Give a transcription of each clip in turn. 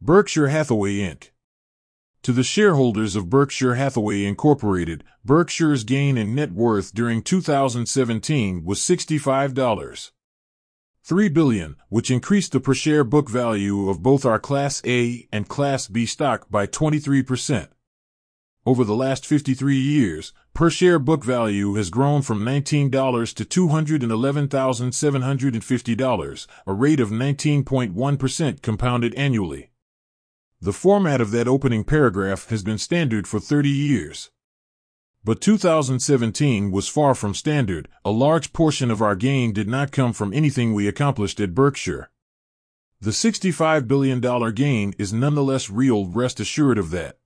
Berkshire Hathaway, Inc. To the shareholders of Berkshire Hathaway Incorporated, Berkshire's gain in net worth during 2017 was $65.3 billion, which increased the per-share book value of both our Class A and Class B stock by 23%. Over the last 53 years, per-share book value has grown from $19 to $211,750, a rate of 19.1% compounded annually. The format of that opening paragraph has been standard for 30 years. But 2017 was far from standard. A large portion of our gain did not come from anything we accomplished at Berkshire. The $65 billion gain is nonetheless real, rest assured of that.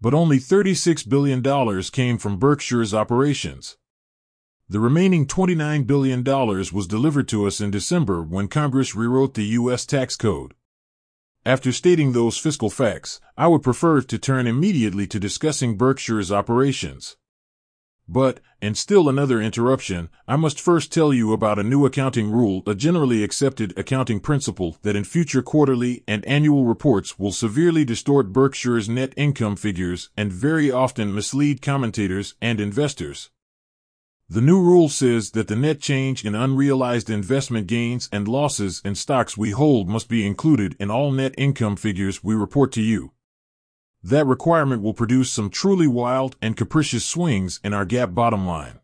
But only $36 billion came from Berkshire's operations. The remaining $29 billion was delivered to us in December when Congress rewrote the U.S. tax code. After stating those fiscal facts, I would prefer to turn immediately to discussing Berkshire's operations. But, and still another interruption, I must first tell you about a new accounting rule, a generally accepted accounting principle that in future quarterly and annual reports will severely distort Berkshire's net income figures and very often mislead commentators and investors. The new rule says that the net change in unrealized investment gains and losses in stocks we hold must be included in all net income figures we report to you. That requirement will produce some truly wild and capricious swings in our GAAP bottom line.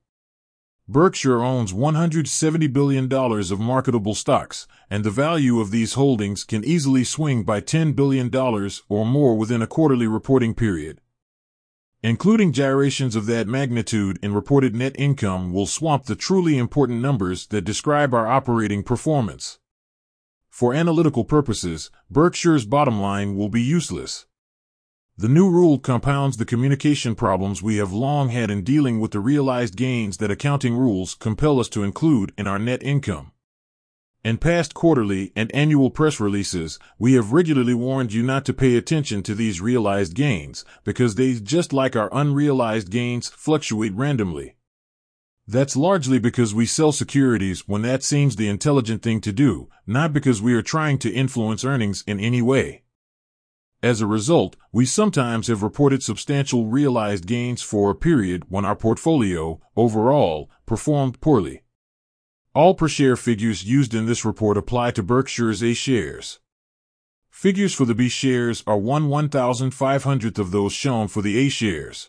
Berkshire owns $170 billion of marketable stocks, and the value of these holdings can easily swing by $10 billion or more within a quarterly reporting period. Including gyrations of that magnitude in reported net income will swamp the truly important numbers that describe our operating performance. For analytical purposes, Berkshire's bottom line will be useless. The new rule compounds the communication problems we have long had in dealing with the realized gains that accounting rules compel us to include in our net income. In past quarterly and annual press releases, we have regularly warned you not to pay attention to these realized gains, because they, just like our unrealized gains, fluctuate randomly. That's largely because we sell securities when that seems the intelligent thing to do, not because we are trying to influence earnings in any way. As a result, we sometimes have reported substantial realized gains for a period when our portfolio, overall, performed poorly. All per-share figures used in this report apply to Berkshire's A shares. Figures for the B shares are 1/1,500th of those shown for the A shares.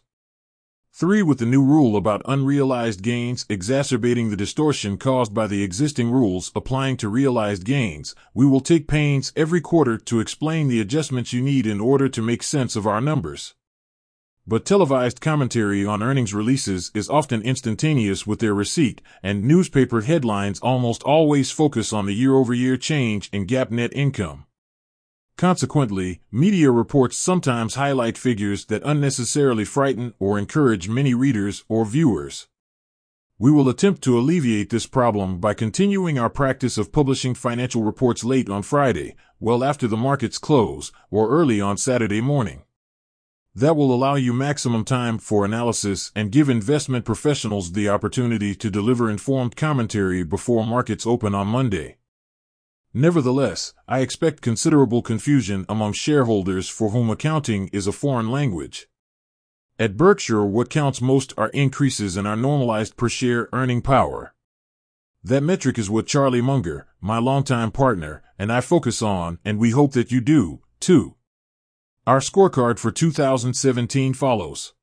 3 with the new rule about unrealized gains exacerbating the distortion caused by the existing rules applying to realized gains, we will take pains every quarter to explain the adjustments you need in order to make sense of our numbers. But televised commentary on earnings releases is often instantaneous with their receipt, and newspaper headlines almost always focus on the year-over-year change in GAAP net income. Consequently, media reports sometimes highlight figures that unnecessarily frighten or encourage many readers or viewers. We will attempt to alleviate this problem by continuing our practice of publishing financial reports late on Friday, well after the markets close, or early on Saturday morning. That will allow you maximum time for analysis and give investment professionals the opportunity to deliver informed commentary before markets open on Monday. Nevertheless, I expect considerable confusion among shareholders for whom accounting is a foreign language. At Berkshire, what counts most are increases in our normalized per-share earning power. That metric is what Charlie Munger, my longtime partner, and I focus on, and we hope that you do, too. Our scorecard for 2017 follows.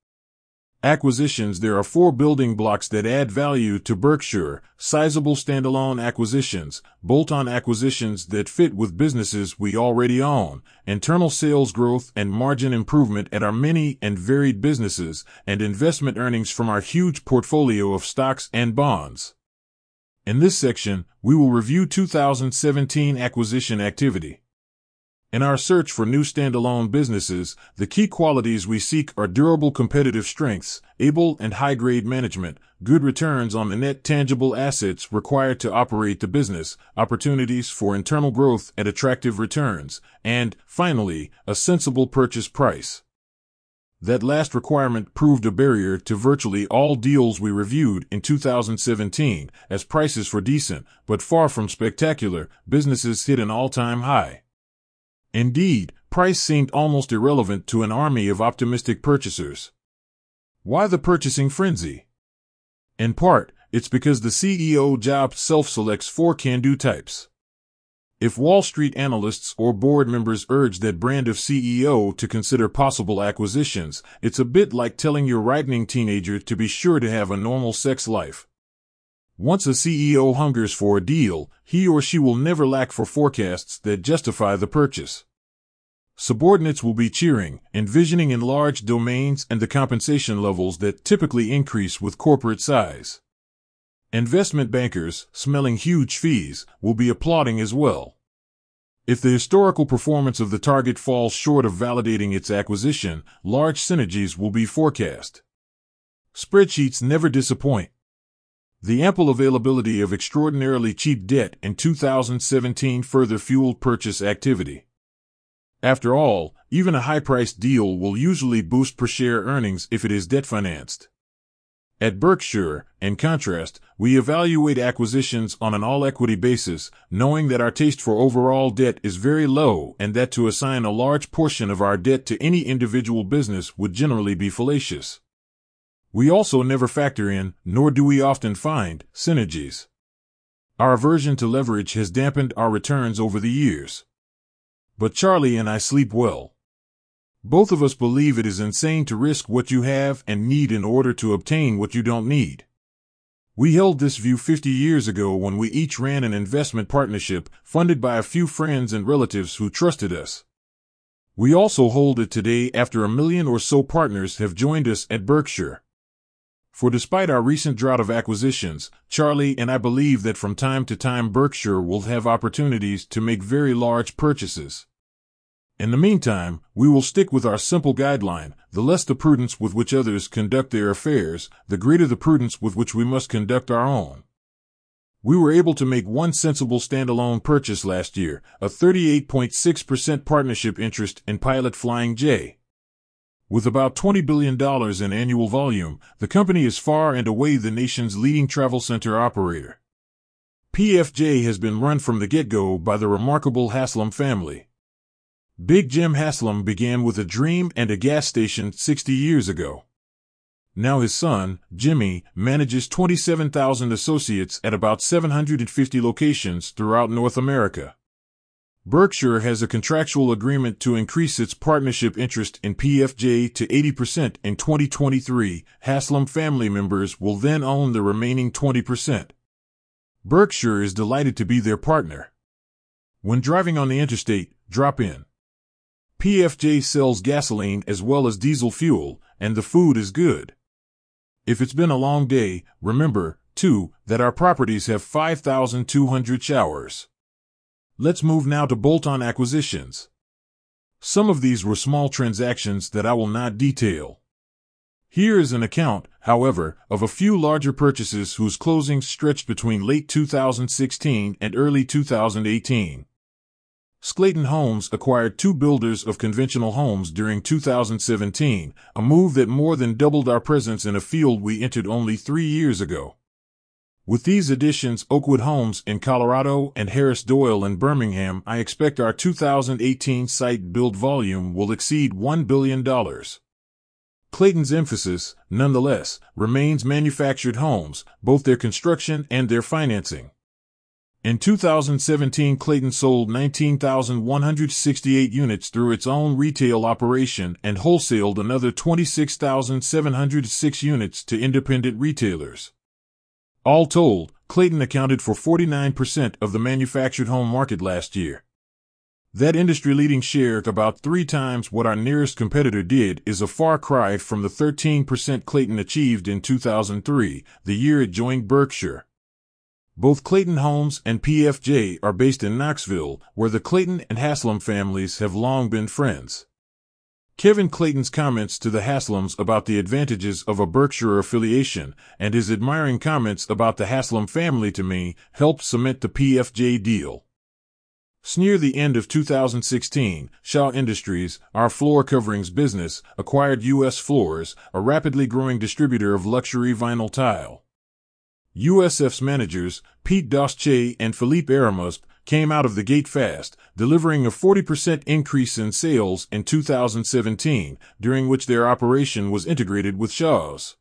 Acquisitions. There are 4 building blocks that add value to Berkshire: sizable standalone acquisitions, bolt-on acquisitions that fit with businesses we already own, internal sales growth and margin improvement at our many and varied businesses, and investment earnings from our huge portfolio of stocks and bonds. In this section, we will review 2017 acquisition activity. In our search for new standalone businesses, the key qualities we seek are durable competitive strengths, able and high-grade management, good returns on the net tangible assets required to operate the business, opportunities for internal growth at attractive returns, and, finally, a sensible purchase price. That last requirement proved a barrier to virtually all deals we reviewed in 2017, as prices for decent, but far from spectacular, businesses hit an all-time high. Indeed, price seemed almost irrelevant to an army of optimistic purchasers. Why the purchasing frenzy? In part, it's because the CEO job self-selects for can-do types. If Wall Street analysts or board members urge that brand of CEO to consider possible acquisitions, it's a bit like telling your ripening teenager to be sure to have a normal sex life. Once a CEO hungers for a deal, he or she will never lack for forecasts that justify the purchase. Subordinates will be cheering, envisioning enlarged domains and the compensation levels that typically increase with corporate size. Investment bankers, smelling huge fees, will be applauding as well. If the historical performance of the target falls short of validating its acquisition, large synergies will be forecast. Spreadsheets never disappoint. The ample availability of extraordinarily cheap debt in 2017 further fueled purchase activity. After all, even a high-priced deal will usually boost per-share earnings if it is debt-financed. At Berkshire, in contrast, we evaluate acquisitions on an all-equity basis, knowing that our taste for overall debt is very low and that to assign a large portion of our debt to any individual business would generally be fallacious. We also never factor in, nor do we often find, synergies. Our aversion to leverage has dampened our returns over the years. But Charlie and I sleep well. Both of us believe it is insane to risk what you have and need in order to obtain what you don't need. We held this view 50 years ago when we each ran an investment partnership funded by a few friends and relatives who trusted us. We also hold it today after 1 million or so partners have joined us at Berkshire. For despite our recent drought of acquisitions, Charlie and I believe that from time to time Berkshire will have opportunities to make very large purchases. In the meantime, we will stick with our simple guideline: the less the prudence with which others conduct their affairs, the greater the prudence with which we must conduct our own. We were able to make one sensible standalone purchase last year, a 38.6% partnership interest in Pilot Flying J. With about $20 billion in annual volume, the company is far and away the nation's leading travel center operator. PFJ has been run from the get-go by the remarkable Haslam family. Big Jim Haslam began with a dream and a gas station 60 years ago. Now his son, Jimmy, manages 27,000 associates at about 750 locations throughout North America. Berkshire has a contractual agreement to increase its partnership interest in PFJ to 80% in 2023. Haslam family members will then own the remaining 20%. Berkshire is delighted to be their partner. When driving on the interstate, drop in. PFJ sells gasoline as well as diesel fuel, and the food is good. If it's been a long day, remember, too, that our properties have 5,200 showers. Let's move now to bolt-on acquisitions. Some of these were small transactions that I will not detail. Here is an account, however, of a few larger purchases whose closings stretched between late 2016 and early 2018. Clayton Homes acquired two builders of conventional homes during 2017, a move that more than doubled our presence in a field we entered only 3 years ago. With these additions, Oakwood Homes in Colorado and Harris Doyle in Birmingham, I expect our 2018 site build volume will exceed $1 billion. Clayton's emphasis, nonetheless, remains manufactured homes, both their construction and their financing. In 2017, Clayton sold 19,168 units through its own retail operation and wholesaled another 26,706 units to independent retailers. All told, Clayton accounted for 49% of the manufactured home market last year. That industry-leading share, about 3 times what our nearest competitor did, is a far cry from the 13% Clayton achieved in 2003, the year it joined Berkshire. Both Clayton Homes and PFJ are based in Knoxville, where the Clayton and Haslam families have long been friends. Kevin Clayton's comments to the Haslams about the advantages of a Berkshire affiliation and his admiring comments about the Haslam family to me helped cement the PFJ deal. Near the end of 2016, Shaw Industries, our floor coverings business, acquired U.S. Floors, a rapidly growing distributor of luxury vinyl tile. USF's managers, Pete Dosche and Philippe Aramus, came out of the gate fast, delivering a 40% increase in sales in 2017, during which their operation was integrated with Shaw's.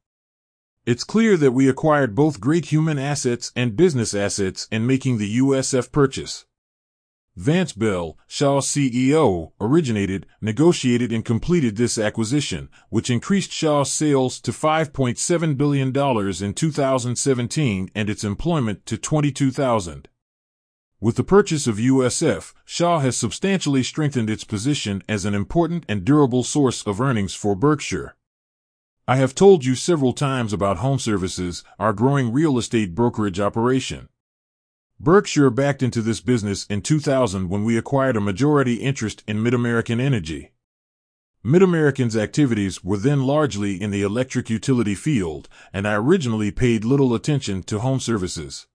It's clear that we acquired both great human assets and business assets in making the USF purchase. Vance Bell, Shaw's CEO, originated, negotiated and completed this acquisition, which increased Shaw's sales to $5.7 billion in 2017 and its employment to 22,000. With the purchase of USF, Shaw has substantially strengthened its position as an important and durable source of earnings for Berkshire. I have told you several times about Home Services, our growing real estate brokerage operation. Berkshire backed into this business in 2000 when we acquired a majority interest in MidAmerican Energy. MidAmerican's activities were then largely in the electric utility field, and I originally paid little attention to Home Services.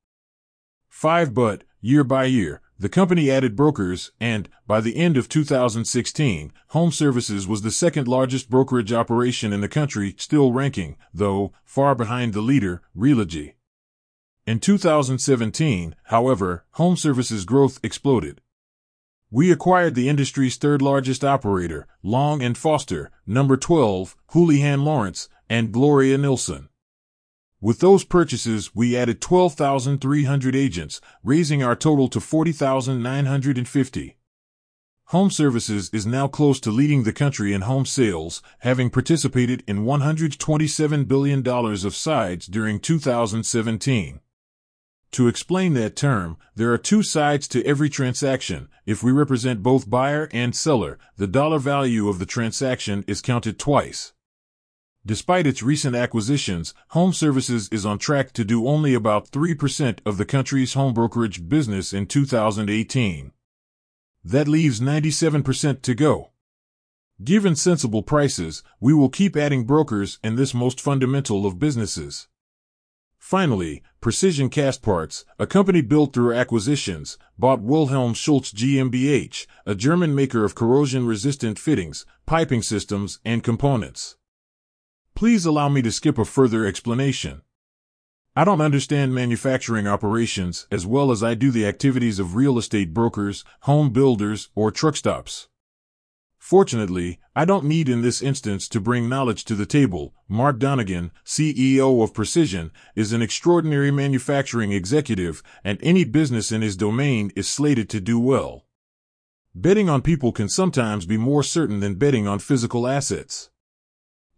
But, year by year, the company added brokers, and, by the end of 2016, Home Services was the second largest brokerage operation in the country, still ranking, though, far behind the leader, Realogy. In 2017, however, Home Services growth exploded. We acquired the industry's third-largest operator, Long and Foster, number 12, Houlihan Lawrence, and Gloria Nilsson. With those purchases, we added 12,300 agents, raising our total to 40,950. Home Services is now close to leading the country in home sales, having participated in $127 billion of sides during 2017. To explain that term, there are two sides to every transaction. If we represent both buyer and seller, the dollar value of the transaction is counted twice. Despite its recent acquisitions, Home Services is on track to do only about 3% of the country's home brokerage business in 2018. That leaves 97% to go. Given sensible prices, we will keep adding brokers in this most fundamental of businesses. Finally, Precision Castparts, a company built through acquisitions, bought Wilhelm Schulz GmbH, a German maker of corrosion-resistant fittings, piping systems, and components. Please allow me to skip a further explanation. I don't understand manufacturing operations as well as I do the activities of real estate brokers, home builders, or truck stops. Fortunately, I don't need in this instance to bring knowledge to the table. Mark Donegan, CEO of Precision, is an extraordinary manufacturing executive, and any business in his domain is slated to do well. Betting on people can sometimes be more certain than betting on physical assets.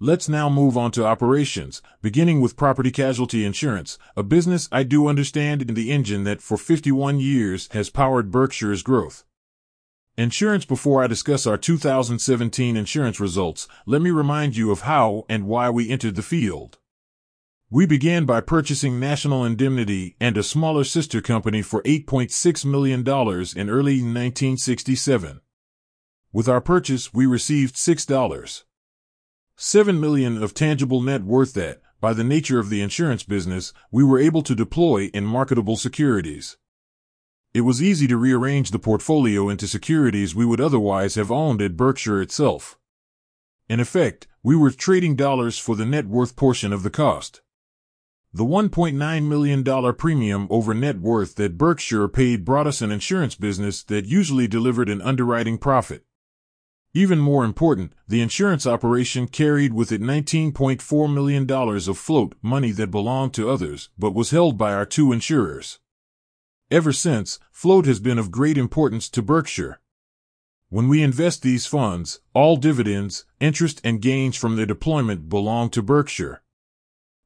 Let's now move on to operations, beginning with property casualty insurance, a business I do understand and the engine that for 51 years has powered Berkshire's growth. Before I discuss our 2017 insurance results, let me remind you of how and why we entered the field. We began by purchasing National Indemnity and a smaller sister company for $8.6 million in early 1967. With our purchase, we received $6.7 million of tangible net worth that, by the nature of the insurance business, we were able to deploy in marketable securities. It was easy to rearrange the portfolio into securities we would otherwise have owned at Berkshire itself. In effect, we were trading dollars for the net worth portion of the cost. The $1.9 million premium over net worth that Berkshire paid brought us an insurance business that usually delivered an underwriting profit. Even more important, the insurance operation carried with it $19.4 million of float money that belonged to others but was held by our two insurers. Ever since, float has been of great importance to Berkshire. When we invest these funds, all dividends, interest, and gains from their deployment belong to Berkshire.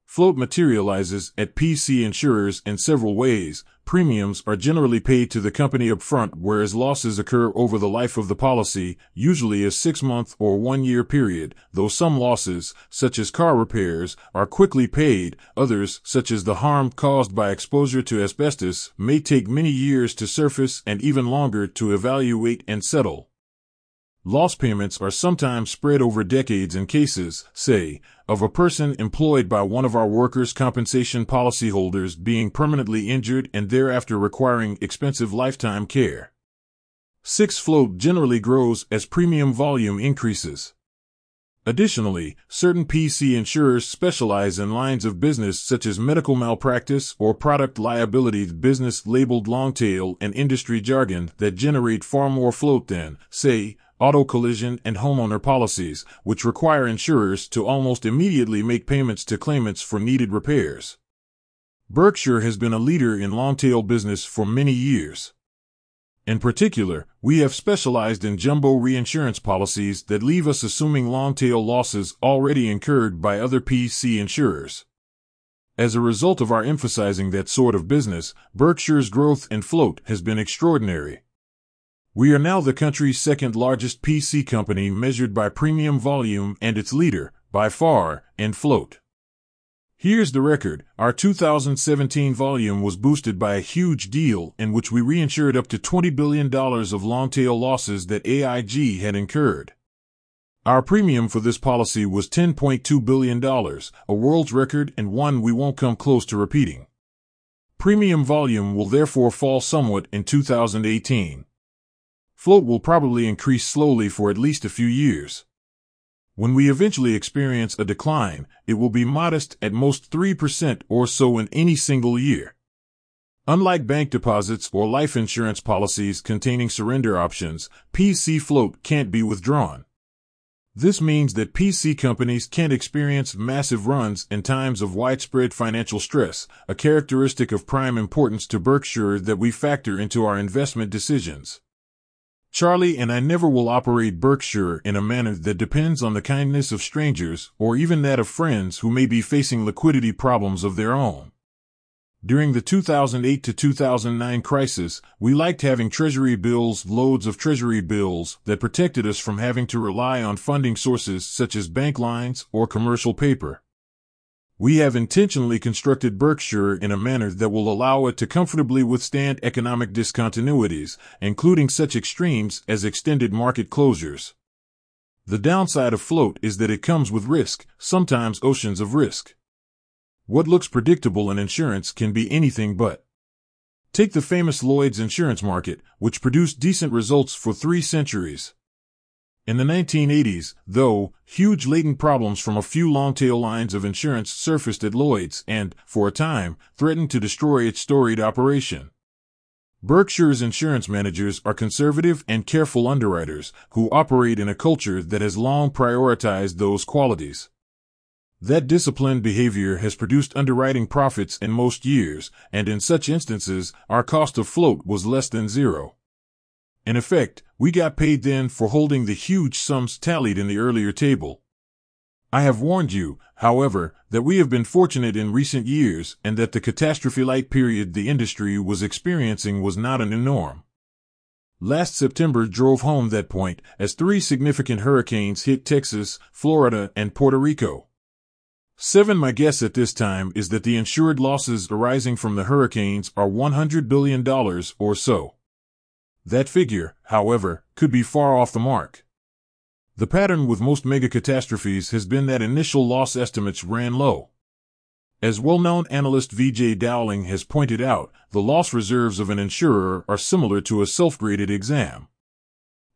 Float materializes at PC insurers in several ways. Premiums are generally paid to the company up front, whereas losses occur over the life of the policy, usually a 6-month or 1-year period, though some losses, such as car repairs, are quickly paid. Others, such as the harm caused by exposure to asbestos, may take many years to surface and even longer to evaluate and settle. Loss payments are sometimes spread over decades in cases, say, of a person employed by one of our workers' compensation policyholders being permanently injured and thereafter requiring expensive lifetime care. Float generally grows as premium volume increases. Additionally, certain PC insurers specialize in lines of business such as medical malpractice or product liability business labeled long tail and industry jargon that generate far more float than, say, auto collision and homeowner policies, which require insurers to almost immediately make payments to claimants for needed repairs. Berkshire has been a leader in long-tail business for many years. In particular, we have specialized in jumbo reinsurance policies that leave us assuming long-tail losses already incurred by other PC insurers. As a result of our emphasizing that sort of business, Berkshire's growth and float has been extraordinary. We are now the country's second largest PC company measured by premium volume and its leader, by far, in float. Here's the record. Our 2017 volume was boosted by a huge deal in which we reinsured up to $20 billion of long-tail losses that AIG had incurred. Our premium for this policy was $10.2 billion, a world's record and one we won't come close to repeating. Premium volume will therefore fall somewhat in 2018. Float will probably increase slowly for at least a few years. When we eventually experience a decline, it will be modest, at most 3% or so in any single year. Unlike bank deposits or life insurance policies containing surrender options, PC float can't be withdrawn. This means that PC companies can't experience massive runs in times of widespread financial stress, a characteristic of prime importance to Berkshire that we factor into our investment decisions. Charlie and I never will operate Berkshire in a manner that depends on the kindness of strangers or even that of friends who may be facing liquidity problems of their own. During the 2008 to 2009 crisis, we liked having treasury bills, loads of treasury bills that protected us from having to rely on funding sources such as bank lines or commercial paper. We have intentionally constructed Berkshire in a manner that will allow it to comfortably withstand economic discontinuities, including such extremes as extended market closures. The downside of float is that it comes with risk, sometimes oceans of risk. What looks predictable in insurance can be anything but. Take the famous Lloyd's insurance market, which produced decent results for 3 centuries. In the 1980s, though, huge latent problems from a few long-tail lines of insurance surfaced at Lloyd's and, for a time, threatened to destroy its storied operation. Berkshire's insurance managers are conservative and careful underwriters who operate in a culture that has long prioritized those qualities. That disciplined behavior has produced underwriting profits in most years, and in such instances, our cost of float was less than zero. In effect, we got paid then for holding the huge sums tallied in the earlier table. I have warned you, however, that we have been fortunate in recent years and that the catastrophe-like period the industry was experiencing was not a new norm. Last September drove home that point as 3 significant hurricanes hit Texas, Florida, and Puerto Rico. 7. My guess at this time is that the insured losses arising from the hurricanes are $100 billion or so. That figure, however, could be far off the mark. The pattern with most mega catastrophes has been that initial loss estimates ran low. As well-known analyst V.J. Dowling has pointed out, the loss reserves of an insurer are similar to a self-graded exam.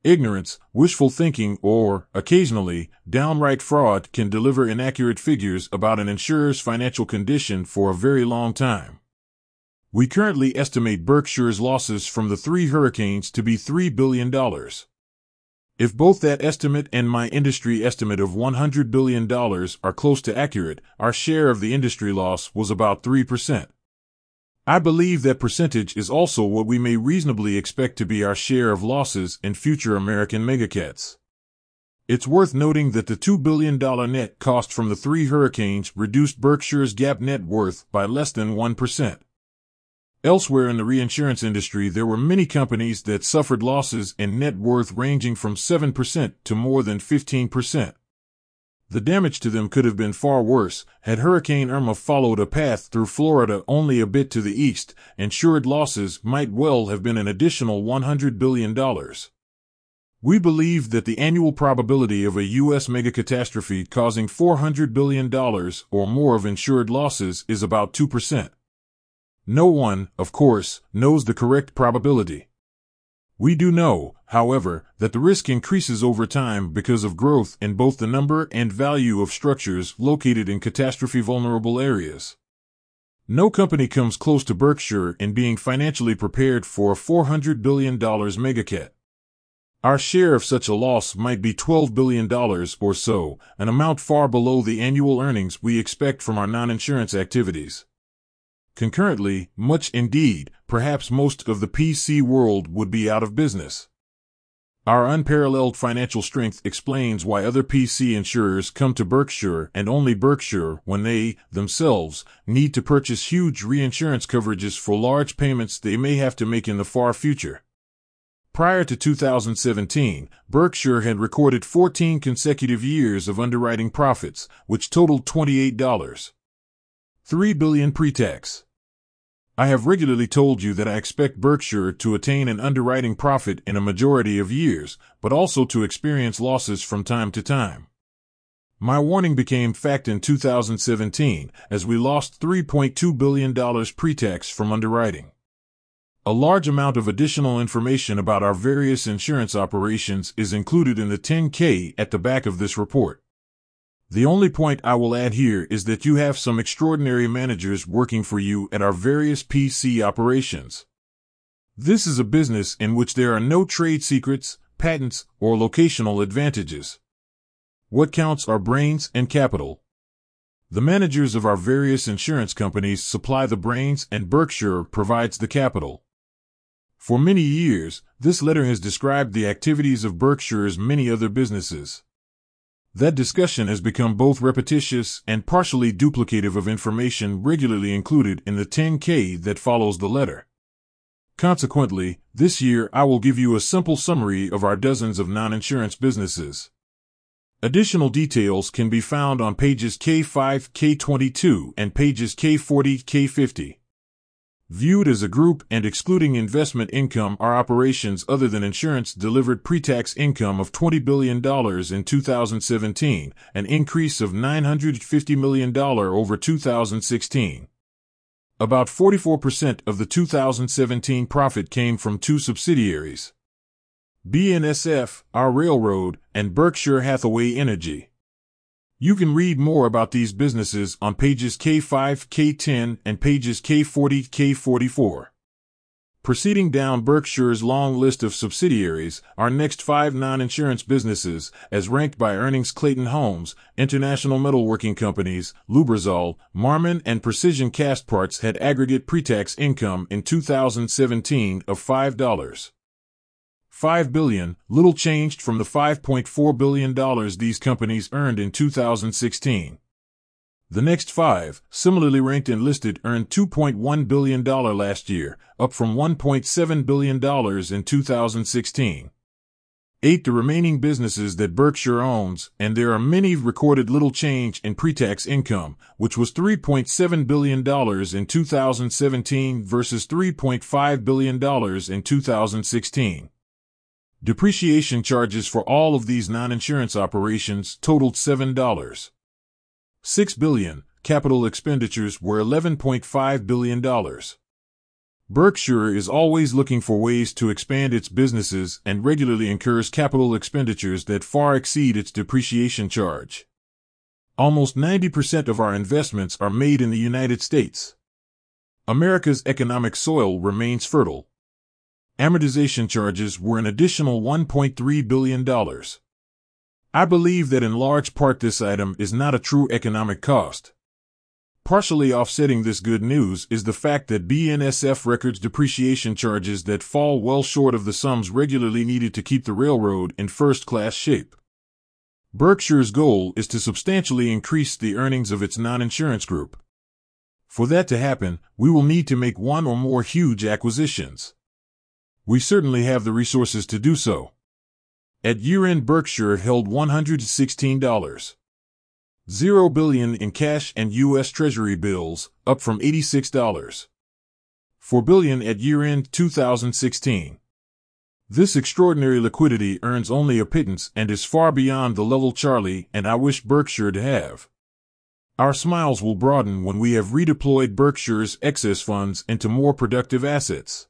Ignorance, wishful thinking, or, occasionally, downright fraud can deliver inaccurate figures about an insurer's financial condition for a very long time. We currently estimate Berkshire's losses from the 3 hurricanes to be $3 billion. If both that estimate and my industry estimate of $100 billion are close to accurate, our share of the industry loss was about 3%. I believe that percentage is also what we may reasonably expect to be our share of losses in future American megacats. It's worth noting that the $2 billion net cost from the 3 hurricanes reduced Berkshire's GAAP net worth by less than 1%. Elsewhere in the reinsurance industry, there were many companies that suffered losses in net worth ranging from 7% to more than 15%. The damage to them could have been far worse had Hurricane Irma followed a path through Florida only a bit to the east. Insured losses might well have been an additional $100 billion. We believe that the annual probability of a U.S. megacatastrophe causing $400 billion or more of insured losses is about 2%. No one, of course, knows the correct probability. We do know, however, that the risk increases over time because of growth in both the number and value of structures located in catastrophe-vulnerable areas. No company comes close to Berkshire in being financially prepared for a $400 billion megacat. Our share of such a loss might be $12 billion or so, an amount far below the annual earnings we expect from our non-insurance activities. Concurrently, much indeed, perhaps most of the PC world would be out of business. Our unparalleled financial strength explains why other PC insurers come to Berkshire and only Berkshire when they, themselves, need to purchase huge reinsurance coverages for large payments they may have to make in the far future. Prior to 2017, Berkshire had recorded 14 consecutive years of underwriting profits, which totaled $28.3 billion pre-tax. I have regularly told you that I expect Berkshire to attain an underwriting profit in a majority of years, but also to experience losses from time to time. My warning became fact in 2017, as we lost $3.2 billion pre-tax from underwriting. A large amount of additional information about our various insurance operations is included in the 10-K at the back of this report. The only point I will add here is that you have some extraordinary managers working for you at our various PC operations. This is a business in which there are no trade secrets, patents, or locational advantages. What counts are brains and capital. The managers of our various insurance companies supply the brains and Berkshire provides the capital. For many years, this letter has described the activities of Berkshire's many other businesses. That discussion has become both repetitious and partially duplicative of information regularly included in the 10-K that follows the letter. Consequently, this year I will give you a simple summary of our dozens of non-insurance businesses. Additional details can be found on pages K5, K22, and pages K40, K50. Viewed as a group and excluding investment income, our operations other than insurance delivered pre-tax income of $20 billion in 2017, an increase of $950 million over 2016. About 44% of the 2017 profit came from two subsidiaries, BNSF, our railroad, and Berkshire Hathaway Energy. You can read more about these businesses on pages K5, K10, and pages K40, K44. Proceeding down Berkshire's long list of subsidiaries, our next five non-insurance businesses, as ranked by earnings: Clayton Homes, International Metalworking Companies, Lubrizol, Marmon, and Precision Castparts had aggregate pre-tax income in 2017 of $5.5 billion, little changed from the $5.4 billion these companies earned in 2016. The next five, similarly ranked and listed, earned $2.1 billion last year, up from $1.7 billion in 2016. Eight, the remaining businesses that Berkshire owns, and there are many, recorded little change in pre-tax income, which was $3.7 billion in 2017 versus $3.5 billion in 2016. Depreciation charges for all of these non-insurance operations totaled $7.6 billion. Capital expenditures were $11.5 billion. Berkshire is always looking for ways to expand its businesses and regularly incurs capital expenditures that far exceed its depreciation charge. Almost 90% of our investments are made in the United States. America's economic soil remains fertile. Amortization charges were an additional $1.3 billion. I believe that in large part this item is not a true economic cost. Partially offsetting this good news is the fact that BNSF records depreciation charges that fall well short of the sums regularly needed to keep the railroad in first-class shape. Berkshire's goal is to substantially increase the earnings of its non-insurance group. For that to happen, we will need to make one or more huge acquisitions. We certainly have the resources to do so. At year-end, Berkshire held $116.0 billion in cash and U.S. Treasury bills, up from $86.4 billion at year-end 2016. This extraordinary liquidity earns only a pittance and is far beyond the level Charlie and I wish Berkshire to have. Our smiles will broaden when we have redeployed Berkshire's excess funds into more productive assets.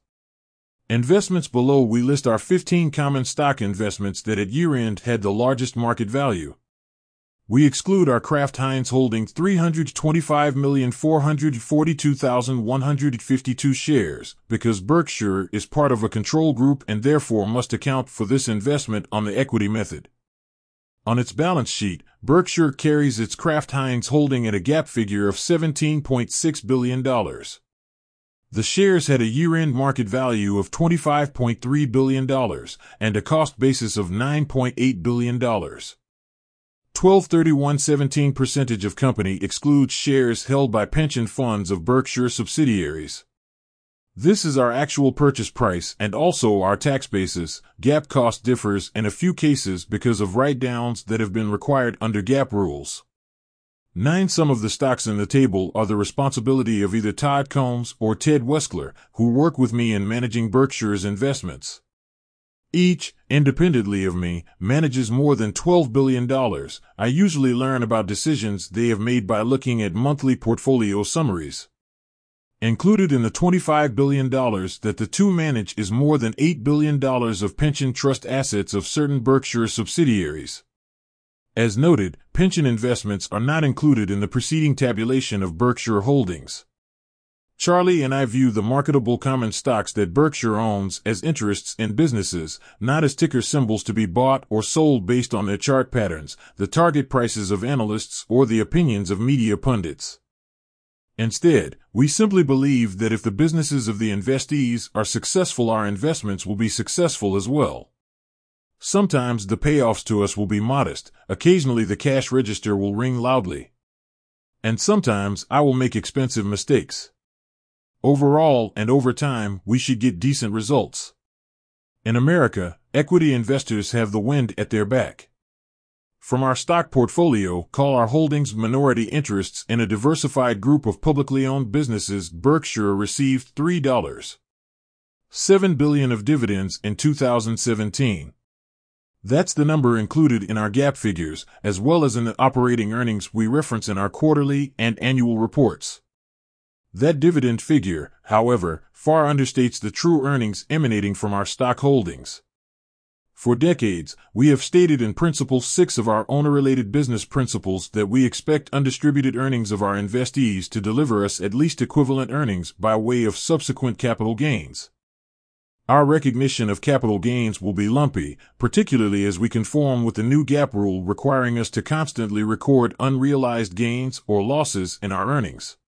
Investments below we list our 15 common stock investments that at year-end had the largest market value. We exclude our Kraft Heinz holding 325,442,152 shares because Berkshire is part of a control group and therefore must account for this investment on the equity method. On its balance sheet, Berkshire carries its Kraft Heinz holding at a gap figure of $17.6 billion. The shares had a year-end market value of $25.3 billion and a cost basis of $9.8 billion. 12/31/17% of company excludes shares held by pension funds of Berkshire subsidiaries. This is our actual purchase price and also our tax basis. GAAP cost differs in a few cases because of write-downs that have been required under GAAP rules. 9. Some of the stocks in the table are the responsibility of either Todd Combs or Ted Weskler, who work with me in managing Berkshire's investments. Each, independently of me, manages more than $12 billion. I usually learn about decisions they have made by looking at monthly portfolio summaries. Included in the $25 billion that the two manage is more than $8 billion of pension trust assets of certain Berkshire subsidiaries. As noted, pension investments are not included in the preceding tabulation of Berkshire holdings. Charlie and I view the marketable common stocks that Berkshire owns as interests in businesses, not as ticker symbols to be bought or sold based on their chart patterns, the target prices of analysts, or the opinions of media pundits. Instead, we simply believe that if the businesses of the investees are successful, our investments will be successful as well. Sometimes the payoffs to us will be modest, occasionally the cash register will ring loudly. And sometimes I will make expensive mistakes. Overall and over time, we should get decent results. In America, equity investors have the wind at their back. From our stock portfolio, call our holdings minority interests in a diversified group of publicly owned businesses, Berkshire received $3.7 billion of dividends in 2017. That's the number included in our GAAP figures, as well as in the operating earnings we reference in our quarterly and annual reports. That dividend figure, however, far understates the true earnings emanating from our stock holdings. For decades, we have stated in Principle 6 of our owner-related business principles that we expect undistributed earnings of our investees to deliver us at least equivalent earnings by way of subsequent capital gains. Our recognition of capital gains will be lumpy, particularly as we conform with the new GAAP rule requiring us to constantly record unrealized gains or losses in our earnings.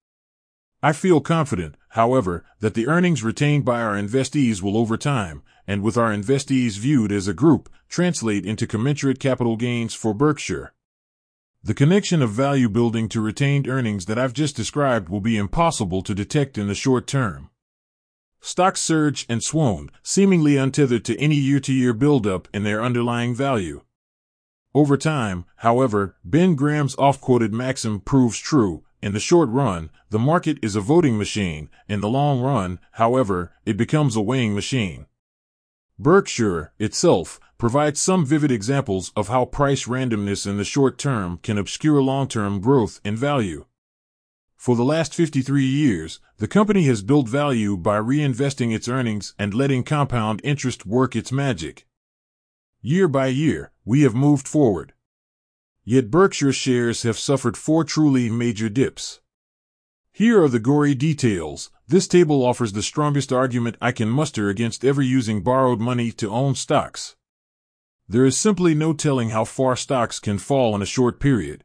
I feel confident, however, that the earnings retained by our investees will over time, and with our investees viewed as a group, translate into commensurate capital gains for Berkshire. The connection of value building to retained earnings that I've just described will be impossible to detect in the short term. Stocks surged and swooned, seemingly untethered to any year-to-year buildup in their underlying value. Over time, however, Ben Graham's oft-quoted maxim proves true. In the short run, the market is a voting machine. In the long run, however, it becomes a weighing machine. Berkshire itself provides some vivid examples of how price randomness in the short term can obscure long-term growth in value. For the last 53 years, the company has built value by reinvesting its earnings and letting compound interest work its magic. Year by year, we have moved forward. Yet Berkshire shares have suffered four truly major dips. Here are the gory details. This table offers the strongest argument I can muster against ever using borrowed money to own stocks. There is simply no telling how far stocks can fall in a short period.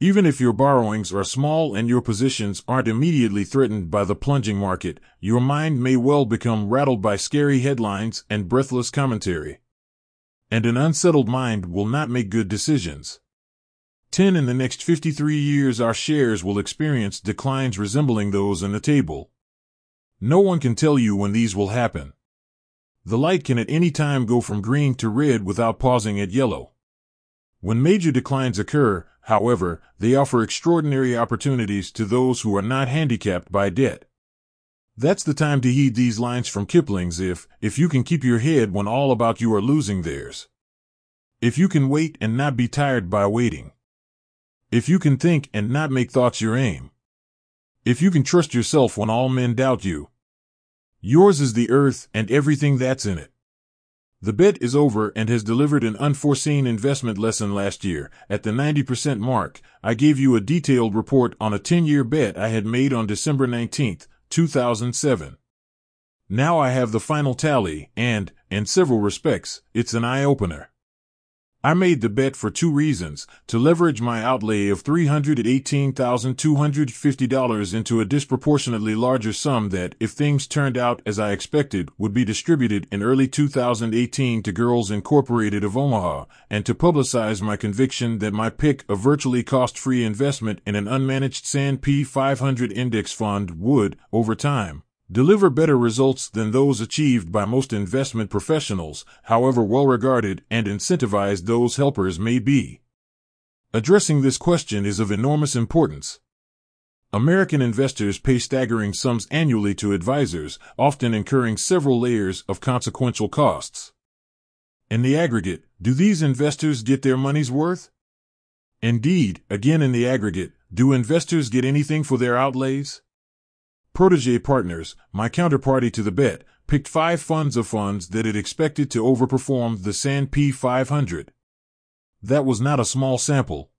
Even if your borrowings are small and your positions aren't immediately threatened by the plunging market, your mind may well become rattled by scary headlines and breathless commentary. And an unsettled mind will not make good decisions. 10. In the next 53 years, our shares will experience declines resembling those in the table. No one can tell you when these will happen. The light can at any time go from green to red without pausing at yellow. When major declines occur, however, they offer extraordinary opportunities to those who are not handicapped by debt. That's the time to heed these lines from Kipling's if you can keep your head when all about you are losing theirs. If you can wait and not be tired by waiting. If you can think and not make thoughts your aim. If you can trust yourself when all men doubt you. Yours is the earth and everything that's in it. The bet is over and has delivered an unforeseen investment lesson last year. At the 90% mark, I gave you a detailed report on a 10-year bet I had made on December 19, 2007. Now I have the final tally, and, in several respects, it's an eye-opener. I made the bet for two reasons: to leverage my outlay of $318,250 into a disproportionately larger sum that, if things turned out as I expected, would be distributed in early 2018 to Girls Incorporated of Omaha, and to publicize my conviction that my pick of virtually cost-free investment in an unmanaged S&P 500 index fund would, over time, deliver better results than those achieved by most investment professionals, however well-regarded and incentivized those helpers may be. Addressing this question is of enormous importance. American investors pay staggering sums annually to advisors, often incurring several layers of consequential costs. In the aggregate, do these investors get their money's worth? Indeed, again in the aggregate, do investors get anything for their outlays? Protégé Partners, my counterparty to the bet, picked five funds of funds that it expected to overperform the S&P 500. That was not a small sample.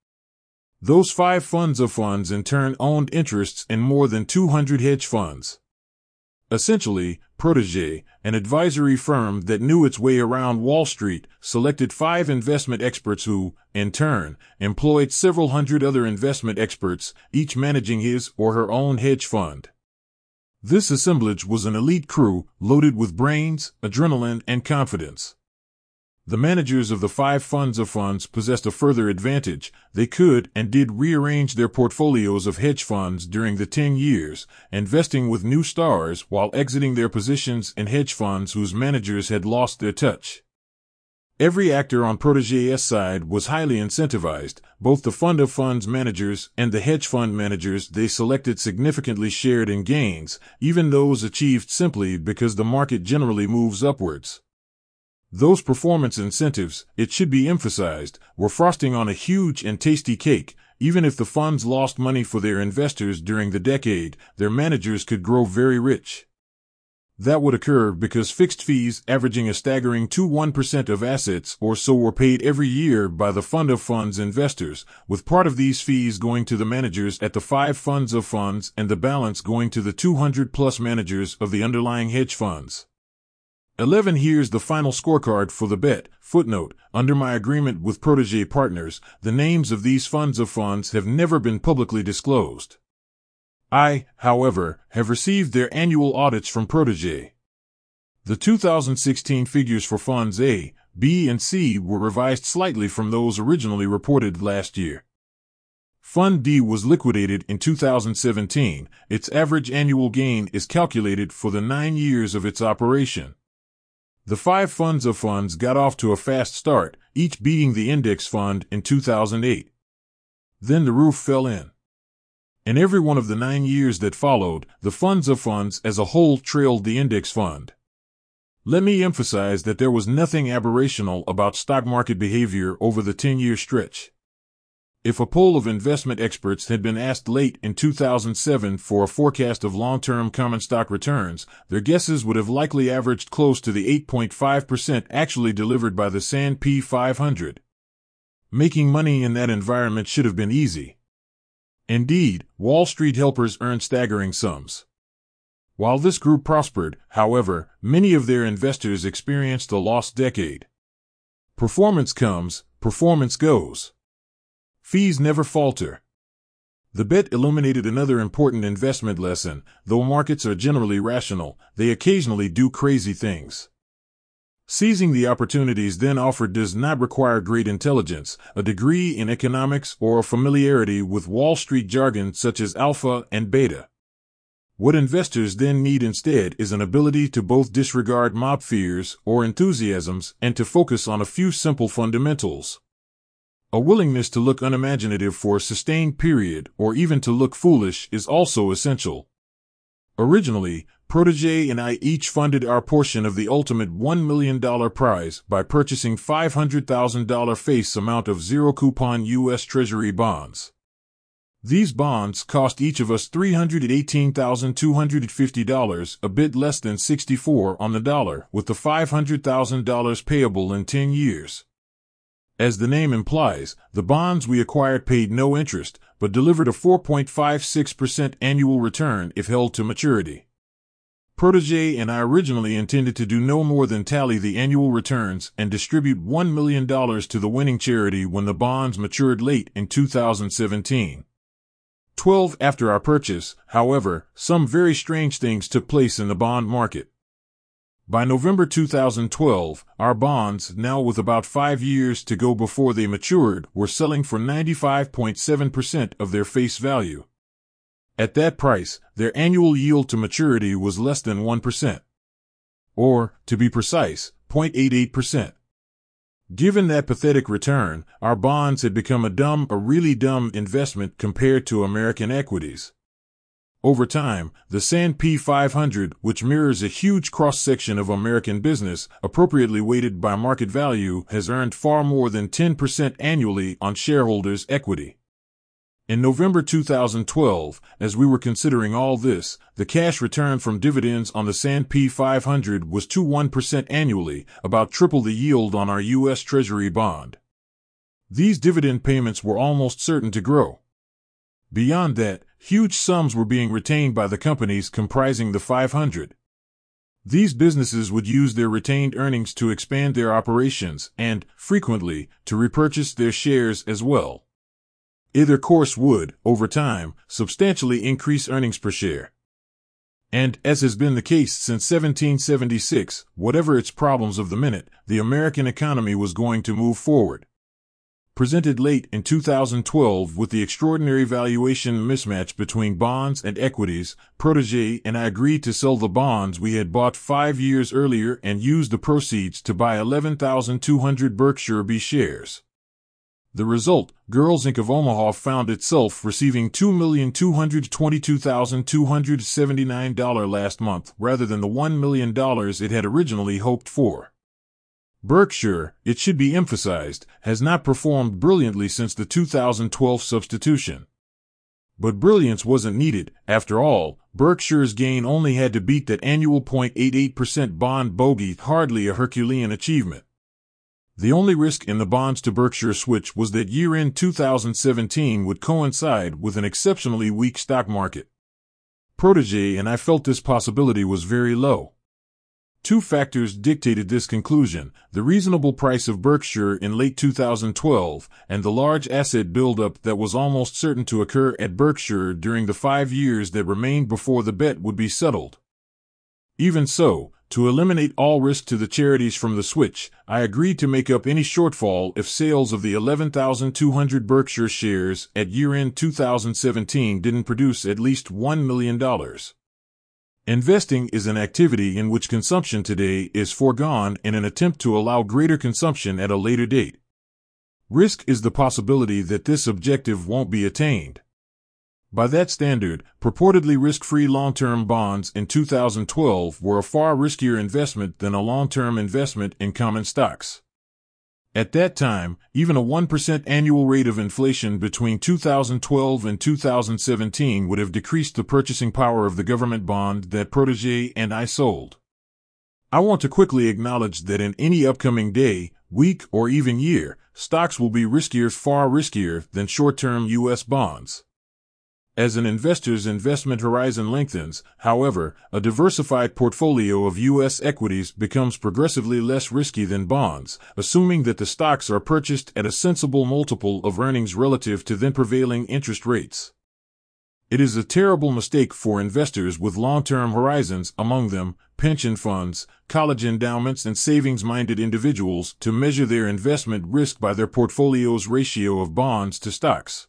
Those five funds of funds in turn owned interests in more than 200 hedge funds. Essentially, Protégé, an advisory firm that knew its way around Wall Street, selected five investment experts who, in turn, employed several hundred other investment experts, each managing his or her own hedge fund. This assemblage was an elite crew, loaded with brains, adrenaline, and confidence. The managers of the five funds of funds possessed a further advantage: they could and did rearrange their portfolios of hedge funds during the 10 years, investing with new stars while exiting their positions in hedge funds whose managers had lost their touch. Every actor on Protégé's side was highly incentivized. Both the fund of funds managers and the hedge fund managers they selected significantly shared in gains, even those achieved simply because the market generally moves upwards. Those performance incentives, it should be emphasized, were frosting on a huge and tasty cake. Even if the funds lost money for their investors during the decade, their managers could grow very rich. That would occur because fixed fees averaging a staggering 2.1% of assets or so were paid every year by the fund of funds investors, with part of these fees going to the managers at the five funds of funds and the balance going to the 200-plus managers of the underlying hedge funds. 11. Here's the final scorecard for the bet. Footnote: under my agreement with Protégé Partners, the names of these funds of funds have never been publicly disclosed. I, however, have received their annual audits from Protégé. The 2016 figures for funds A, B, and C were revised slightly from those originally reported last year. Fund D was liquidated in 2017. Its average annual gain is calculated for the 9 years of its operation. The five funds of funds got off to a fast start, each beating the index fund in 2008. Then the roof fell in. In every one of the 9 years that followed, the funds of funds as a whole trailed the index fund. Let me emphasize that there was nothing aberrational about stock market behavior over the 10-year stretch. If a poll of investment experts had been asked late in 2007 for a forecast of long-term common stock returns, their guesses would have likely averaged close to the 8.5% actually delivered by the S&P 500. Making money in that environment should have been easy. Indeed, Wall Street helpers earned staggering sums. While this group prospered, however, many of their investors experienced a lost decade. Performance comes, performance goes. Fees never falter. The bet illuminated another important investment lesson: though markets are generally rational, they occasionally do crazy things. Seizing the opportunities then offered does not require great intelligence, a degree in economics, or a familiarity with Wall Street jargon such as alpha and beta. What investors then need instead is an ability to both disregard mob fears or enthusiasms and to focus on a few simple fundamentals. A willingness to look unimaginative for a sustained period, or even to look foolish, is also essential. Originally, Protégé and I each funded our portion of the ultimate $1 million prize by purchasing $500,000 face amount of zero-coupon U.S. Treasury bonds. These bonds cost each of us $318,250, a bit less than 64 on the dollar, with the $500,000 payable in 10 years. As the name implies, the bonds we acquired paid no interest, but delivered a 4.56% annual return if held to maturity. Protégé and I originally intended to do no more than tally the annual returns and distribute $1 million to the winning charity when the bonds matured late in 2017. 12 after our purchase, however, some very strange things took place in the bond market. By November 2012, our bonds, now with about 5 years to go before they matured, were selling for 95.7% of their face value. At that price, their annual yield to maturity was less than 1%. Or, to be precise, 0.88%. Given that pathetic return, our bonds had become a really dumb investment compared to American equities. Over time, the S&P 500, which mirrors a huge cross-section of American business, appropriately weighted by market value, has earned far more than 10% annually on shareholders' equity. In November 2012, as we were considering all this, the cash return from dividends on the S&P 500 was 21% annually, about triple the yield on our U.S. Treasury bond. These dividend payments were almost certain to grow. Beyond that, huge sums were being retained by the companies comprising the 500. These businesses would use their retained earnings to expand their operations and, frequently, to repurchase their shares as well. Either course would, over time, substantially increase earnings per share. And, as has been the case since 1776, whatever its problems of the minute, the American economy was going to move forward. Presented late in 2012 with the extraordinary valuation mismatch between bonds and equities, Protégé and I agreed to sell the bonds we had bought 5 years earlier and used the proceeds to buy 11,200 Berkshire B shares. The result, Girls Inc. of Omaha found itself receiving $2,222,279 last month rather than the $1 million it had originally hoped for. Berkshire, it should be emphasized, has not performed brilliantly since the 2012 substitution. But brilliance wasn't needed. After all, Berkshire's gain only had to beat that annual 0.88% bond bogey, hardly a Herculean achievement. The only risk in the bonds to Berkshire switch was that year-end 2017 would coincide with an exceptionally weak stock market. Protégé and I felt this possibility was very low. Two factors dictated this conclusion: the reasonable price of Berkshire in late 2012 and the large asset buildup that was almost certain to occur at Berkshire during the 5 years that remained before the bet would be settled. Even so, to eliminate all risk to the charities from the switch, I agreed to make up any shortfall if sales of the 11,200 Berkshire shares at year-end 2017 didn't produce at least $1 million. Investing is an activity in which consumption today is foregone in an attempt to allow greater consumption at a later date. Risk is the possibility that this objective won't be attained. By that standard, purportedly risk-free long-term bonds in 2012 were a far riskier investment than a long-term investment in common stocks. At that time, even a 1% annual rate of inflation between 2012 and 2017 would have decreased the purchasing power of the government bond that Protégé and I sold. I want to quickly acknowledge that in any upcoming day, week, or even year, stocks will be far riskier than short-term U.S. bonds. As an investor's investment horizon lengthens, however, a diversified portfolio of U.S. equities becomes progressively less risky than bonds, assuming that the stocks are purchased at a sensible multiple of earnings relative to then prevailing interest rates. It is a terrible mistake for investors with long-term horizons, among them pension funds, college endowments, and savings-minded individuals, to measure their investment risk by their portfolio's ratio of bonds to stocks.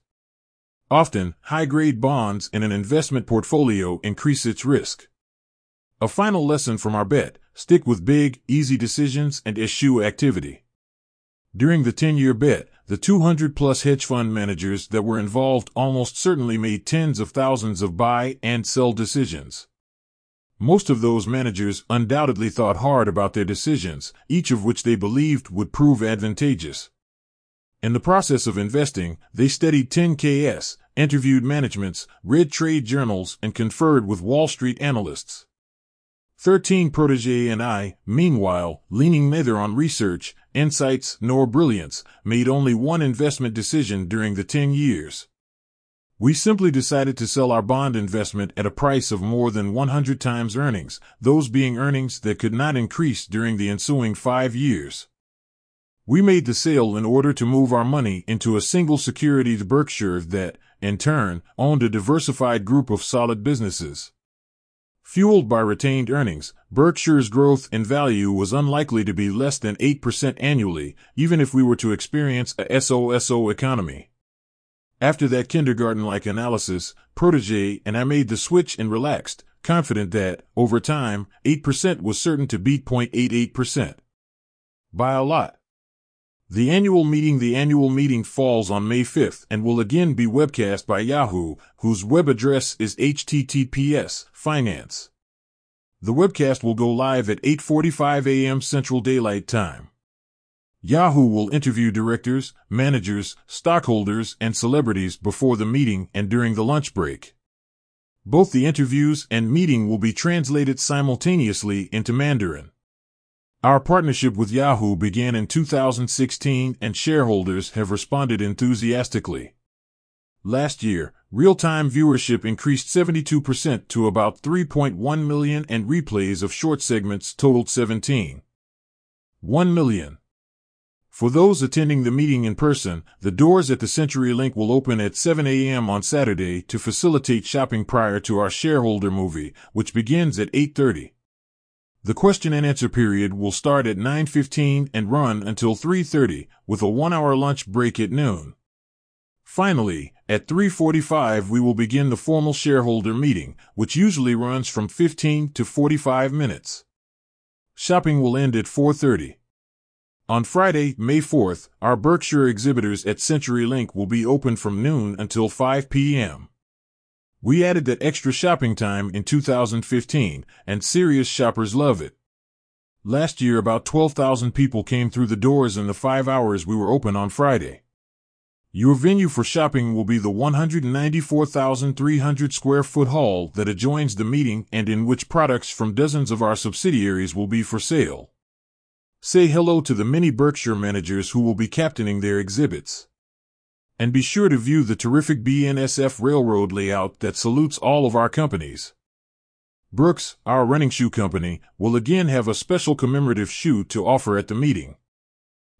Often, high-grade bonds in an investment portfolio increase its risk. A final lesson from our bet: stick with big, easy decisions and eschew activity. During the 10-year bet, the 200-plus hedge fund managers that were involved almost certainly made tens of thousands of buy and sell decisions. Most of those managers undoubtedly thought hard about their decisions, each of which they believed would prove advantageous. In the process of investing, they studied 10Ks, interviewed managements, read trade journals, and conferred with Wall Street analysts. 13 Protégé and I, meanwhile, leaning neither on research, insights, nor brilliance, made only one investment decision during the 10 years. We simply decided to sell our bond investment at a price of more than 100 times earnings, those being earnings that could not increase during the ensuing 5 years. We made the sale in order to move our money into a single security to Berkshire that, in turn, owned a diversified group of solid businesses. Fueled by retained earnings, Berkshire's growth in value was unlikely to be less than 8% annually, even if we were to experience a SOSO economy. After that kindergarten-like analysis, Protégé and I made the switch and relaxed, confident that, over time, 8% was certain to beat 0.88%. By a lot. The annual meeting falls on May 5th and will again be webcast by Yahoo, whose web address is https://finance. The webcast will go live at 8:45 a.m. Central Daylight Time. Yahoo will interview directors, managers, stockholders, and celebrities before the meeting and during the lunch break. Both the interviews and meeting will be translated simultaneously into Mandarin. Our partnership with Yahoo began in 2016, and shareholders have responded enthusiastically. Last year, real-time viewership increased 72% to about 3.1 million, and replays of short segments totaled 17.1 million. For those attending the meeting in person, the doors at the CenturyLink will open at 7 a.m. on Saturday to facilitate shopping prior to our shareholder movie, which begins at 8:30. The question and answer period will start at 9:15 and run until 3:30, with a 1-hour lunch break at noon. Finally, at 3:45 we will begin the formal shareholder meeting, which usually runs from 15 to 45 minutes. Shopping will end at 4:30. On Friday, May 4th, our Berkshire exhibitors at CenturyLink will be open from noon until 5 p.m. We added that extra shopping time in 2015, and serious shoppers love it. Last year about 12,000 people came through the doors in the 5 hours we were open on Friday. Your venue for shopping will be the 194,300 square foot hall that adjoins the meeting and in which products from dozens of our subsidiaries will be for sale. Say hello to the many Berkshire managers who will be captaining their exhibits. And be sure to view the terrific BNSF railroad layout that salutes all of our companies. Brooks, our running shoe company, will again have a special commemorative shoe to offer at the meeting.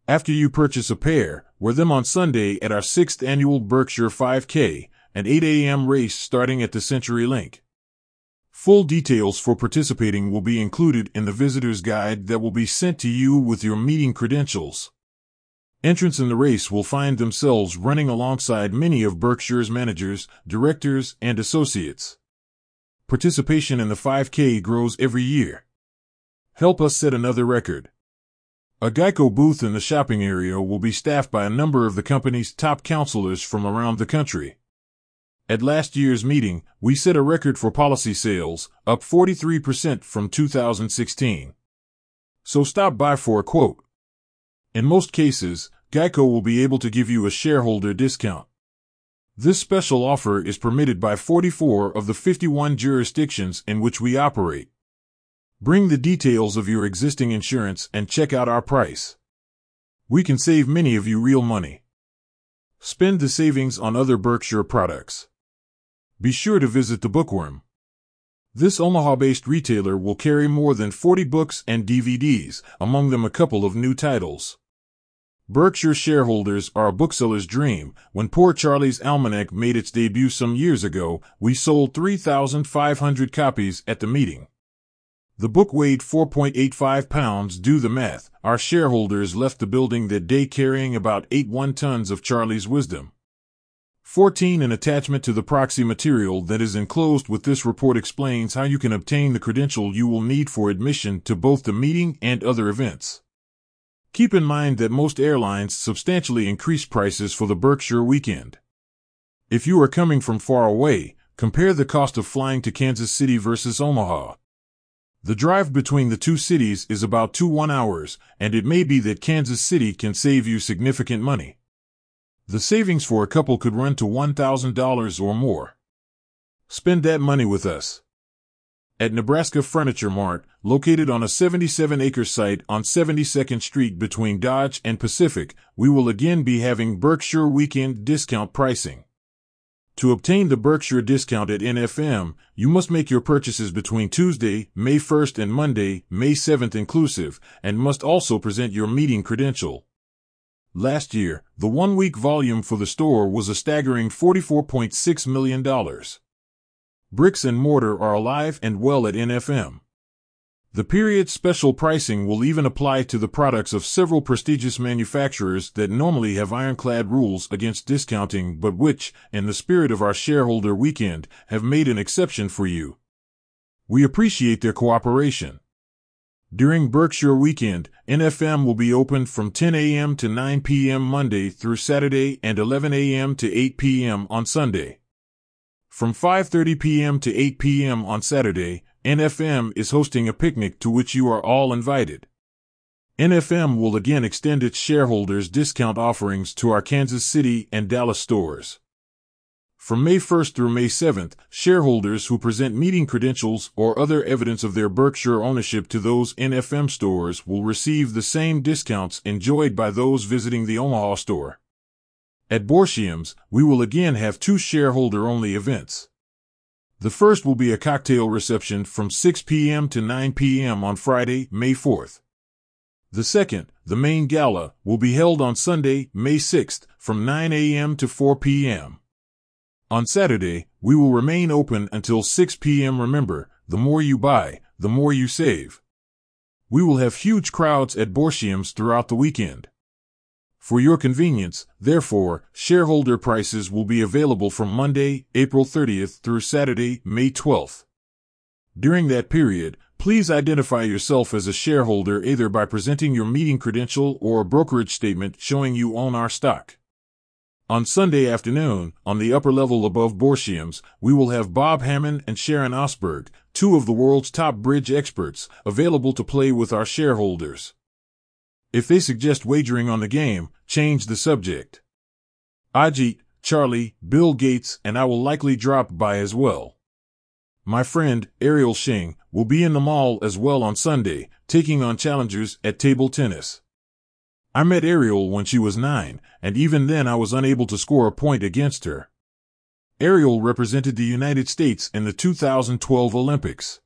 After you purchase a pair, wear them on Sunday at our 6th annual Berkshire 5K, an 8 a.m. race starting at the CenturyLink. Full details for participating will be included in the visitor's guide that will be sent to you with your meeting credentials. Entrants in the race will find themselves running alongside many of Berkshire's managers, directors, and associates. Participation in the 5K grows every year. Help us set another record. A GEICO booth in the shopping area will be staffed by a number of the company's top counselors from around the country. At last year's meeting, we set a record for policy sales, up 43% from 2016. So stop by for a quote. In most cases, GEICO will be able to give you a shareholder discount. This special offer is permitted by 44 of the 51 jurisdictions in which we operate. Bring the details of your existing insurance and check out our price. We can save many of you real money. Spend the savings on other Berkshire products. Be sure to visit the Bookworm. This Omaha-based retailer will carry more than 40 books and DVDs, among them a couple of new titles. Berkshire shareholders are a bookseller's dream. When Poor Charlie's Almanac made its debut some years ago, we sold 3,500 copies at the meeting. The book weighed 4.85 pounds. Do the math. Our shareholders left the building that day carrying about 81 tons of Charlie's Wisdom. 14 An attachment to the proxy material that is enclosed with this report explains how you can obtain the credential you will need for admission to both the meeting and other events. Keep in mind that most airlines substantially increase prices for the Berkshire weekend. If you are coming from far away, compare the cost of flying to Kansas City versus Omaha. The drive between the two cities is about 2 1 hours, and it may be that Kansas City can save you significant money. The savings for a couple could run to $1,000 or more. Spend that money with us. At Nebraska Furniture Mart, located on a 77-acre site on 72nd Street between Dodge and Pacific, we will again be having Berkshire Weekend discount pricing. To obtain the Berkshire discount at NFM, you must make your purchases between Tuesday, May 1st and Monday, May 7th inclusive, and must also present your meeting credential. Last year, the one-week volume for the store was a staggering $44.6 million. Bricks and mortar are alive and well at NFM. The period special pricing will even apply to the products of several prestigious manufacturers that normally have ironclad rules against discounting, but which, in the spirit of our shareholder weekend, have made an exception for you. We appreciate their cooperation. During Berkshire Weekend, NFM will be open from 10 a.m. to 9 p.m. Monday through Saturday and 11 a.m. to 8 p.m. on Sunday. From 5:30 p.m. to 8 p.m. on Saturday, NFM is hosting a picnic to which you are all invited. NFM will again extend its shareholders' discount offerings to our Kansas City and Dallas stores. From May 1st through May 7th, shareholders who present meeting credentials or other evidence of their Berkshire ownership to those NFM stores will receive the same discounts enjoyed by those visiting the Omaha store. At Borsheim's, we will again have two shareholder-only events. The first will be a cocktail reception from 6 p.m. to 9 p.m. on Friday, May 4th. The second, the main gala, will be held on Sunday, May 6th, from 9 a.m. to 4 p.m. On Saturday, we will remain open until 6 p.m. Remember, the more you buy, the more you save. We will have huge crowds at Borsheim's throughout the weekend. For your convenience, therefore, shareholder prices will be available from Monday, April 30th through Saturday, May 12th. During that period, please identify yourself as a shareholder either by presenting your meeting credential or a brokerage statement showing you own our stock. On Sunday afternoon, on the upper level above Borsheim's, we will have Bob Hammond and Sharon Osberg, two of the world's top bridge experts, available to play with our shareholders. If they suggest wagering on the game, change the subject. Ajit, Charlie, Bill Gates, and I will likely drop by as well. My friend, Ariel Shing, will be in the mall as well on Sunday, taking on challengers at table tennis. I met Ariel when she was 9, and even then I was unable to score a point against her. Ariel represented the United States in the 2012 Olympics.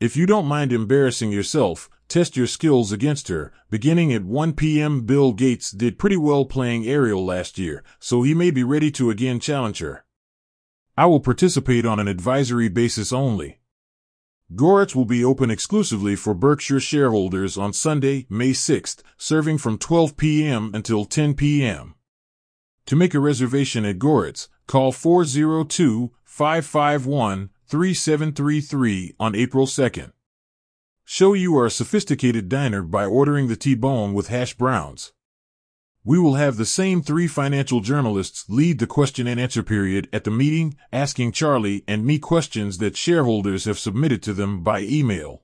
If you don't mind embarrassing yourself, test your skills against her. Beginning at 1 p.m., Bill Gates did pretty well playing Ariel last year, so he may be ready to again challenge her. I will participate on an advisory basis only. Goritz will be open exclusively for Berkshire shareholders on Sunday, May 6th, serving from 12 p.m. until 10 p.m. To make a reservation at Goritz, call 402-551-3733 on April 2nd. Show you are a sophisticated diner by ordering the T-bone with hash browns. We will have the same three financial journalists lead the question and answer period at the meeting, asking Charlie and me questions that shareholders have submitted to them by email.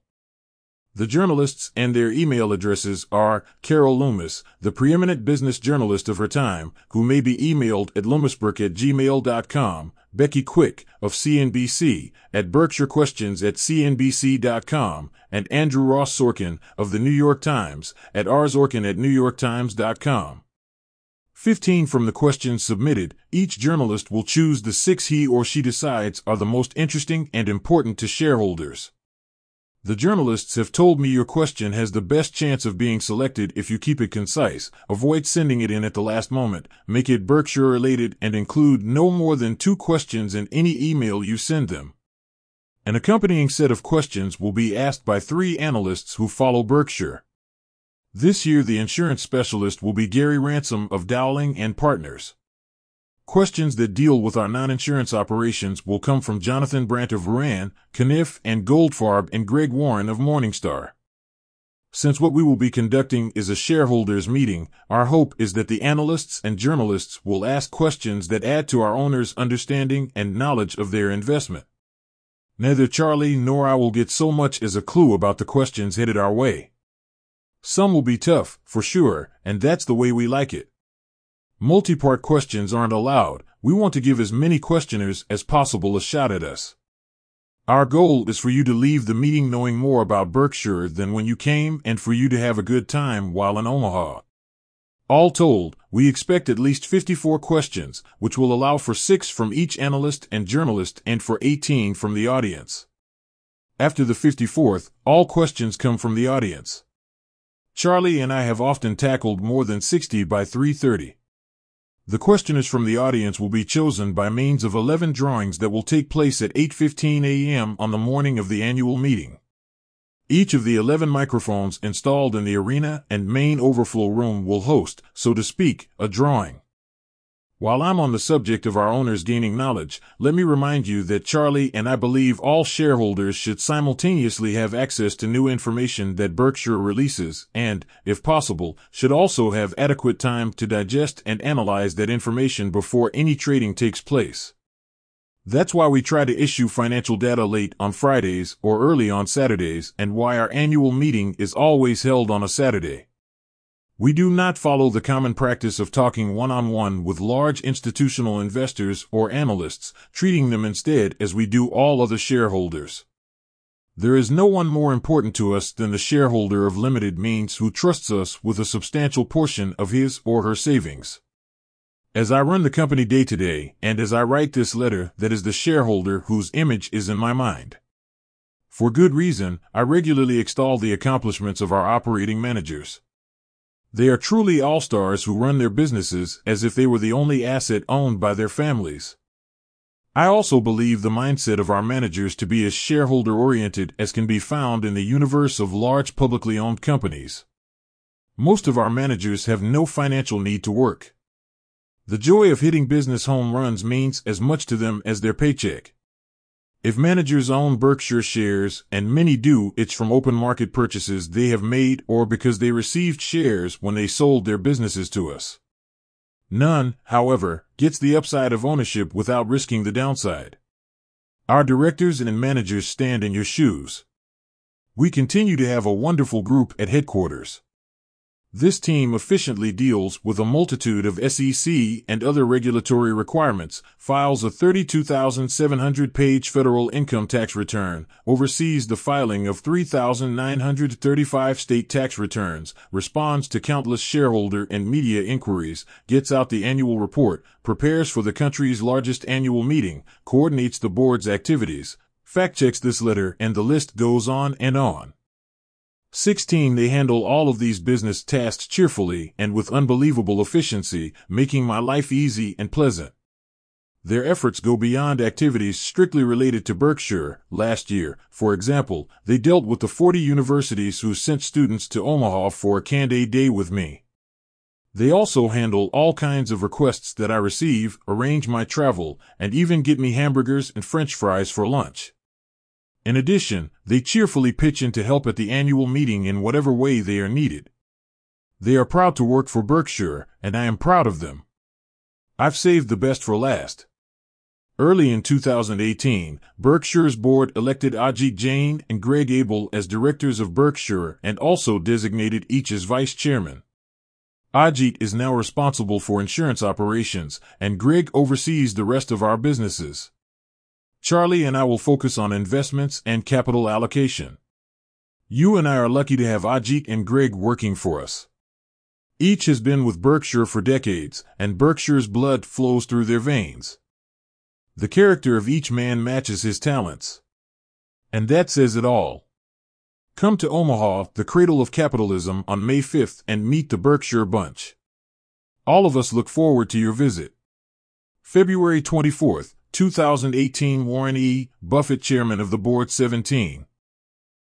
The journalists and their email addresses are Carol Loomis, the preeminent business journalist of her time, who may be emailed at loomisburk@gmail.com, Becky Quick of CNBC at berkshirequestions@cnbc.com, and Andrew Ross Sorkin of The New York Times at rsorkin@newyorktimes.com. 15 from the questions submitted, each journalist will choose the 6 he or she decides are the most interesting and important to shareholders. The journalists have told me your question has the best chance of being selected if you keep it concise, avoid sending it in at the last moment, make it Berkshire-related, and include no more than 2 questions in any email you send them. An accompanying set of questions will be asked by 3 analysts who follow Berkshire. This year the insurance specialist will be Gary Ransom of Dowling and Partners. Questions that deal with our non-insurance operations will come from Jonathan Brandt of Ruan, Caniff and Goldfarb, and Greg Warren of Morningstar. Since what we will be conducting is a shareholders' meeting, our hope is that the analysts and journalists will ask questions that add to our owners' understanding and knowledge of their investment. Neither Charlie nor I will get so much as a clue about the questions headed our way. Some will be tough, for sure, and that's the way we like it. Multi-part questions aren't allowed. We want to give as many questioners as possible a shot at us. Our goal is for you to leave the meeting knowing more about Berkshire than when you came and for you to have a good time while in Omaha. All told, we expect at least 54 questions, which will allow for 6 from each analyst and journalist and for 18 from the audience. After the 54th, all questions come from the audience. Charlie and I have often tackled more than 60 by 3:30. The questioners from the audience will be chosen by means of 11 drawings that will take place at 8:15 a.m. on the morning of the annual meeting. Each of the 11 microphones installed in the arena and main overflow room will host, so to speak, a drawing. While I'm on the subject of our owners gaining knowledge, let me remind you that Charlie and I believe all shareholders should simultaneously have access to new information that Berkshire releases and, if possible, should also have adequate time to digest and analyze that information before any trading takes place. That's why we try to issue financial data late on Fridays or early on Saturdays and why our annual meeting is always held on a Saturday. We do not follow the common practice of talking one-on-one with large institutional investors or analysts, treating them instead as we do all other shareholders. There is no one more important to us than the shareholder of limited means who trusts us with a substantial portion of his or her savings. As I run the company day-to-day, and as I write this letter, that is the shareholder whose image is in my mind. For good reason, I regularly extol the accomplishments of our operating managers. They are truly all-stars who run their businesses as if they were the only asset owned by their families. I also believe the mindset of our managers to be as shareholder-oriented as can be found in the universe of large publicly owned companies. Most of our managers have no financial need to work. The joy of hitting business home runs means as much to them as their paycheck. If managers own Berkshire shares, and many do, it's from open market purchases they have made or because they received shares when they sold their businesses to us. None, however, gets the upside of ownership without risking the downside. Our directors and managers stand in your shoes. We continue to have a wonderful group at headquarters. This team efficiently deals with a multitude of SEC and other regulatory requirements, files a 32,700-page federal income tax return, oversees the filing of 3,935 state tax returns, responds to countless shareholder and media inquiries, gets out the annual report, prepares for the country's largest annual meeting, coordinates the board's activities, fact-checks this letter, and the list goes on and on. 16. They handle all of these business tasks cheerfully and with unbelievable efficiency, making my life easy and pleasant. Their efforts go beyond activities strictly related to Berkshire. Last year, for example, they dealt with the 40 universities who sent students to Omaha for a candidate day with me. They also handle all kinds of requests that I receive, arrange my travel, and even get me hamburgers and French fries for lunch. In addition, they cheerfully pitch in to help at the annual meeting in whatever way they are needed. They are proud to work for Berkshire, and I am proud of them. I've saved the best for last. Early in 2018, Berkshire's board elected Ajit Jain and Greg Abel as directors of Berkshire and also designated each as vice chairman. Ajit is now responsible for insurance operations, and Greg oversees the rest of our businesses. Charlie and I will focus on investments and capital allocation. You and I are lucky to have Ajit and Greg working for us. Each has been with Berkshire for decades, and Berkshire's blood flows through their veins. The character of each man matches his talents. And that says it all. Come to Omaha, the cradle of capitalism, on May 5th and meet the Berkshire bunch. All of us look forward to your visit. February 24th. 2018 Warren E. Buffett, Chairman of the Board. 17.